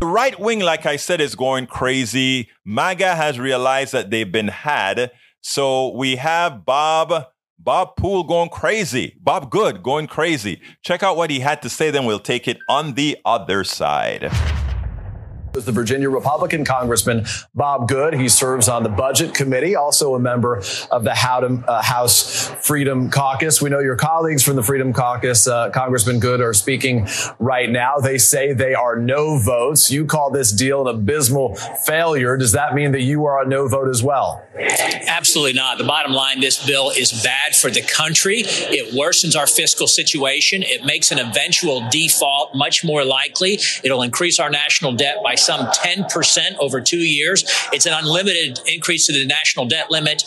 The right wing, like I said, is going crazy. MAGA has realized that they've been had. So we have Bob Poole going crazy. Bob Good going crazy. Check out what he had to say, then we'll take it on the other side. Is the Virginia Republican Congressman Bob Good. He serves on the Budget Committee, also a member of the House Freedom Caucus. We know your colleagues from the Freedom Caucus, Congressman Good, are speaking right now. They say they are no votes. You call this deal an abysmal failure. Does that mean that you are a no vote as well? Absolutely not. The bottom line, this bill is bad for the country. It worsens our fiscal situation. It makes an eventual default much more likely. It'll increase our national debt by some 10% over 2 years. It's an unlimited increase to the national debt limit.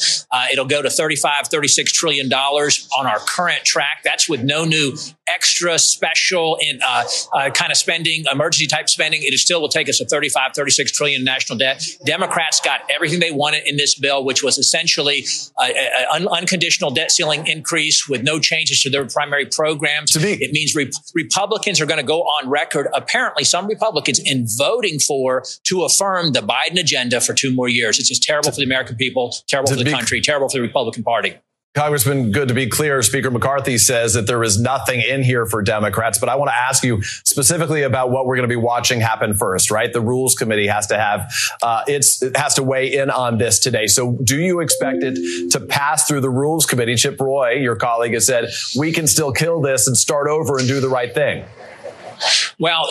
It'll go to $36 trillion on our current track. That's with no new extra special and kind of spending, emergency type spending. It still will take us to $36 trillion national debt. Democrats got everything they wanted in this bill, which was essentially an unconditional debt ceiling increase with no changes to their primary programs. It means Republicans are going to go on record, apparently some Republicans, in voting to affirm the Biden agenda for 2 more years. It's just terrible for the American people, terrible for the country, terrible for the Republican Party. Congressman Good, to be clear, Speaker McCarthy says that there is nothing in here for Democrats, but I want to ask you specifically about what we're going to be watching happen first, right? The Rules Committee has to have, it has to weigh in on this today. So do you expect it to pass through the Rules Committee? Chip Roy, your colleague, has said, we can still kill this and start over and do the right thing. Well,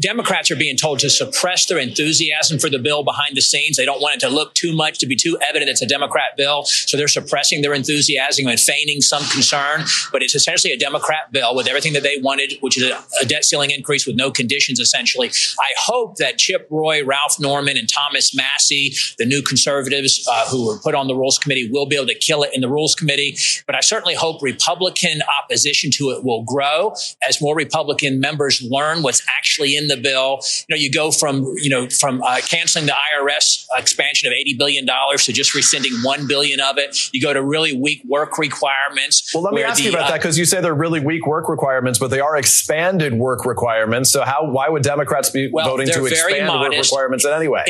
Democrats are being told to suppress their enthusiasm for the bill behind the scenes. They don't want it to look too much, to be too evident it's a Democrat bill. So they're suppressing their enthusiasm and feigning some concern. But it's essentially a Democrat bill with everything that they wanted, which is a debt ceiling increase with no conditions, essentially. I hope that Chip Roy, Ralph Norman, and Thomas Massie, the new conservatives who were put on the Rules Committee, will be able to kill it in the Rules Committee. But I certainly hope Republican opposition to it will grow as more Republican members learn what's actually in the bill. You know, you go from canceling the IRS expansion of $80 billion to just rescinding $1 billion of it. You go to really weak work requirements. Well, let me ask you about that, because you say they're really weak work requirements, but they are expanded work requirements. So why would Democrats be voting to expand work requirements in any way?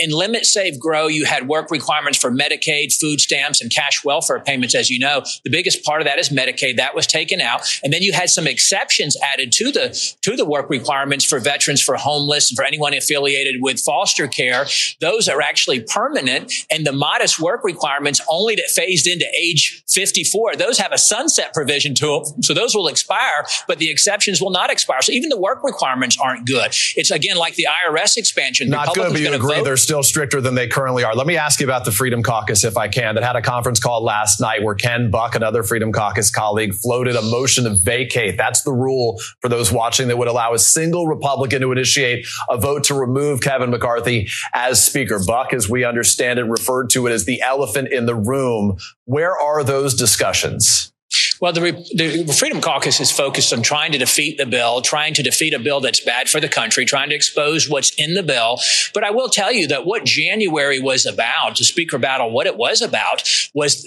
In Limit, Save, Grow, you had work requirements for Medicaid, food stamps, and cash welfare payments. As you know, the biggest part of that is Medicaid. That was taken out. And then you had some exceptions added to the work requirements for veterans, for homeless, and for anyone affiliated with foster care. Those are actually permanent. And the modest work requirements only that phased into age 54, those have a sunset provision to them. So those will expire, but the exceptions will not expire. So even the work requirements aren't good. It's, again, like the IRS expansion. Not good, but you agree they're still stricter than they currently are. Let me ask you about the Freedom Caucus, if I can, that had a conference call last night where Ken Buck, another Freedom Caucus colleague, floated a motion to vacate. That's the rule for those watching that would allow a single Republican to initiate a vote to remove Kevin McCarthy as Speaker. Buck, as we understand it, referred to it as the elephant in the room. Where are those discussions? Well, the Freedom Caucus is focused on trying to defeat the bill, trying to defeat a bill that's bad for the country, trying to expose what's in the bill. But I will tell you that what January was about, the speaker battle, what it was about was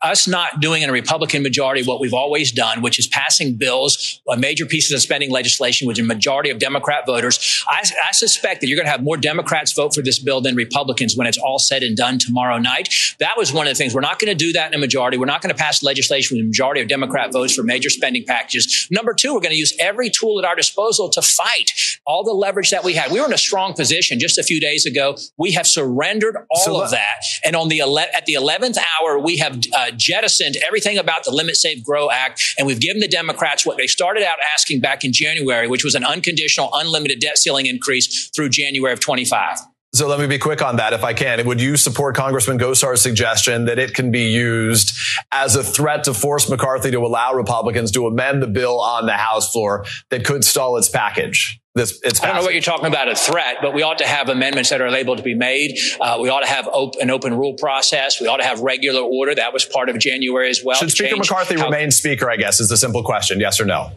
us not doing in a Republican majority what we've always done, which is passing bills, major pieces of spending legislation, which a majority of Democrat voters. I suspect that you're going to have more Democrats vote for this bill than Republicans when it's all said and done tomorrow night. That was one of the things. We're not going to do that in a majority. We're not going to pass legislation the majority of Democrat votes for major spending packages. Number two, we're going to use every tool at our disposal to fight all the leverage that we had. We were in a strong position just a few days ago. We have surrendered all of that. And on at the 11th hour, we have jettisoned everything about the Limit, Save, Grow Act. And we've given the Democrats what they started out asking back in January, which was an unconditional, unlimited debt ceiling increase through January of 25. So let me be quick on that, if I can. Would you support Congressman Gosar's suggestion that it can be used as a threat to force McCarthy to allow Republicans to amend the bill on the House floor that could stall its package? I don't know what you're talking about, a threat, but we ought to have amendments that are able to be made. We ought to have an open rule process. We ought to have regular order. That was part of January as well. Should Speaker McCarthy remain Speaker, I guess, is the simple question. Yes or no?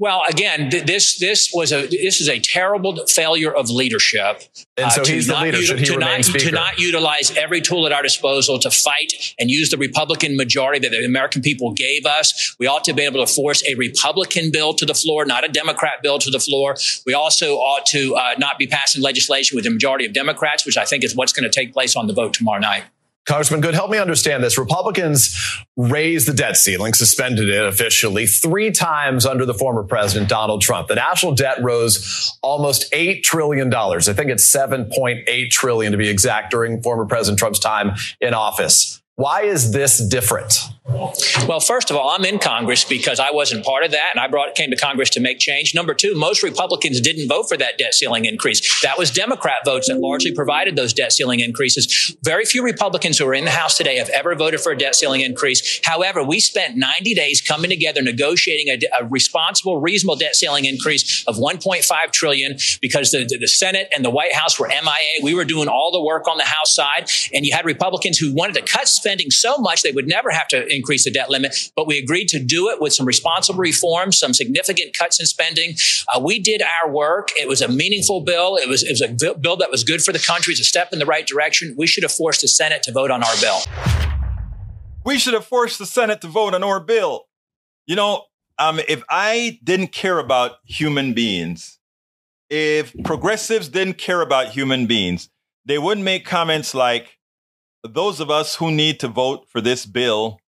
Well, again, this is a terrible failure of leadership. And so he's the leader. Should he remain speaker? To not utilize every tool at our disposal to fight and use the Republican majority that the American people gave us. We ought to be able to force a Republican bill to the floor, not a Democrat bill to the floor. We also ought to not be passing legislation with the majority of Democrats, which I think is what's going to take place on the vote tomorrow night. Congressman Good, help me understand this. Republicans raised the debt ceiling, suspended it officially 3 times under the former president, Donald Trump. The national debt rose almost $8 trillion. I think it's $7.8 trillion to be exact during former President Trump's time in office. Why is this different? Well, first of all, I'm in Congress because I wasn't part of that, and I came to Congress to make change. Number two, most Republicans didn't vote for that debt ceiling increase. That was Democrat votes that largely provided those debt ceiling increases. Very few Republicans who are in the House today have ever voted for a debt ceiling increase. However, we spent 90 days coming together, negotiating a responsible, reasonable debt ceiling increase of $1.5 trillion because the Senate and the White House were MIA. We were doing all the work on the House side, and you had Republicans who wanted to cut spending so much they would never have to increase the debt limit, but we agreed to do it with some responsible reforms, some significant cuts in spending. We did our work. It was a meaningful bill. It was a bill that was good for the country. It's a step in the right direction. We should have forced the Senate to vote on our bill. We should have forced the Senate to vote on our bill. You know, if I didn't care about human beings, if progressives didn't care about human beings, they wouldn't make comments like, those of us who need to vote for this bill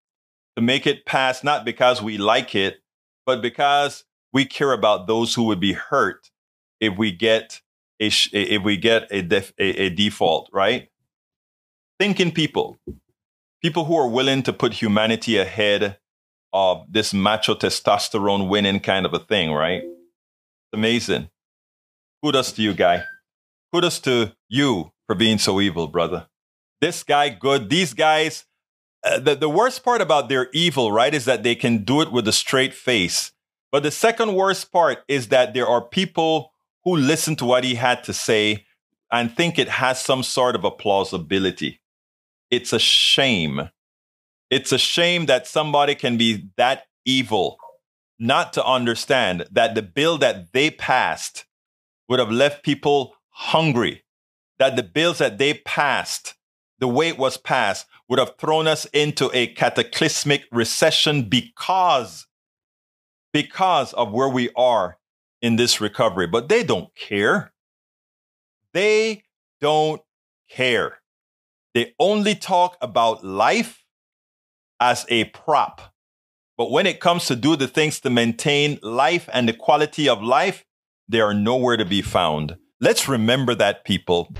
to make it pass, not because we like it, but because we care about those who would be hurt if we get a default, right? Thinking people who are willing to put humanity ahead of this macho testosterone winning kind of a thing, right? It's amazing. Kudos to you, guy. Kudos to you for being so evil, brother. This guy, Good, these guys, the worst part about their evil, right, is that they can do it with a straight face. But the second worst part is that there are people who listen to what he had to say and think it has some sort of a plausibility. It's a shame. It's a shame that somebody can be that evil, not to understand that the bill that they passed would have left people hungry, that the bills that they passed, the way it was passed, would have thrown us into a cataclysmic recession because of where we are in this recovery. But they don't care. They don't care. They only talk about life as a prop. But when it comes to do the things to maintain life and the quality of life, they are nowhere to be found. Let's remember that, people.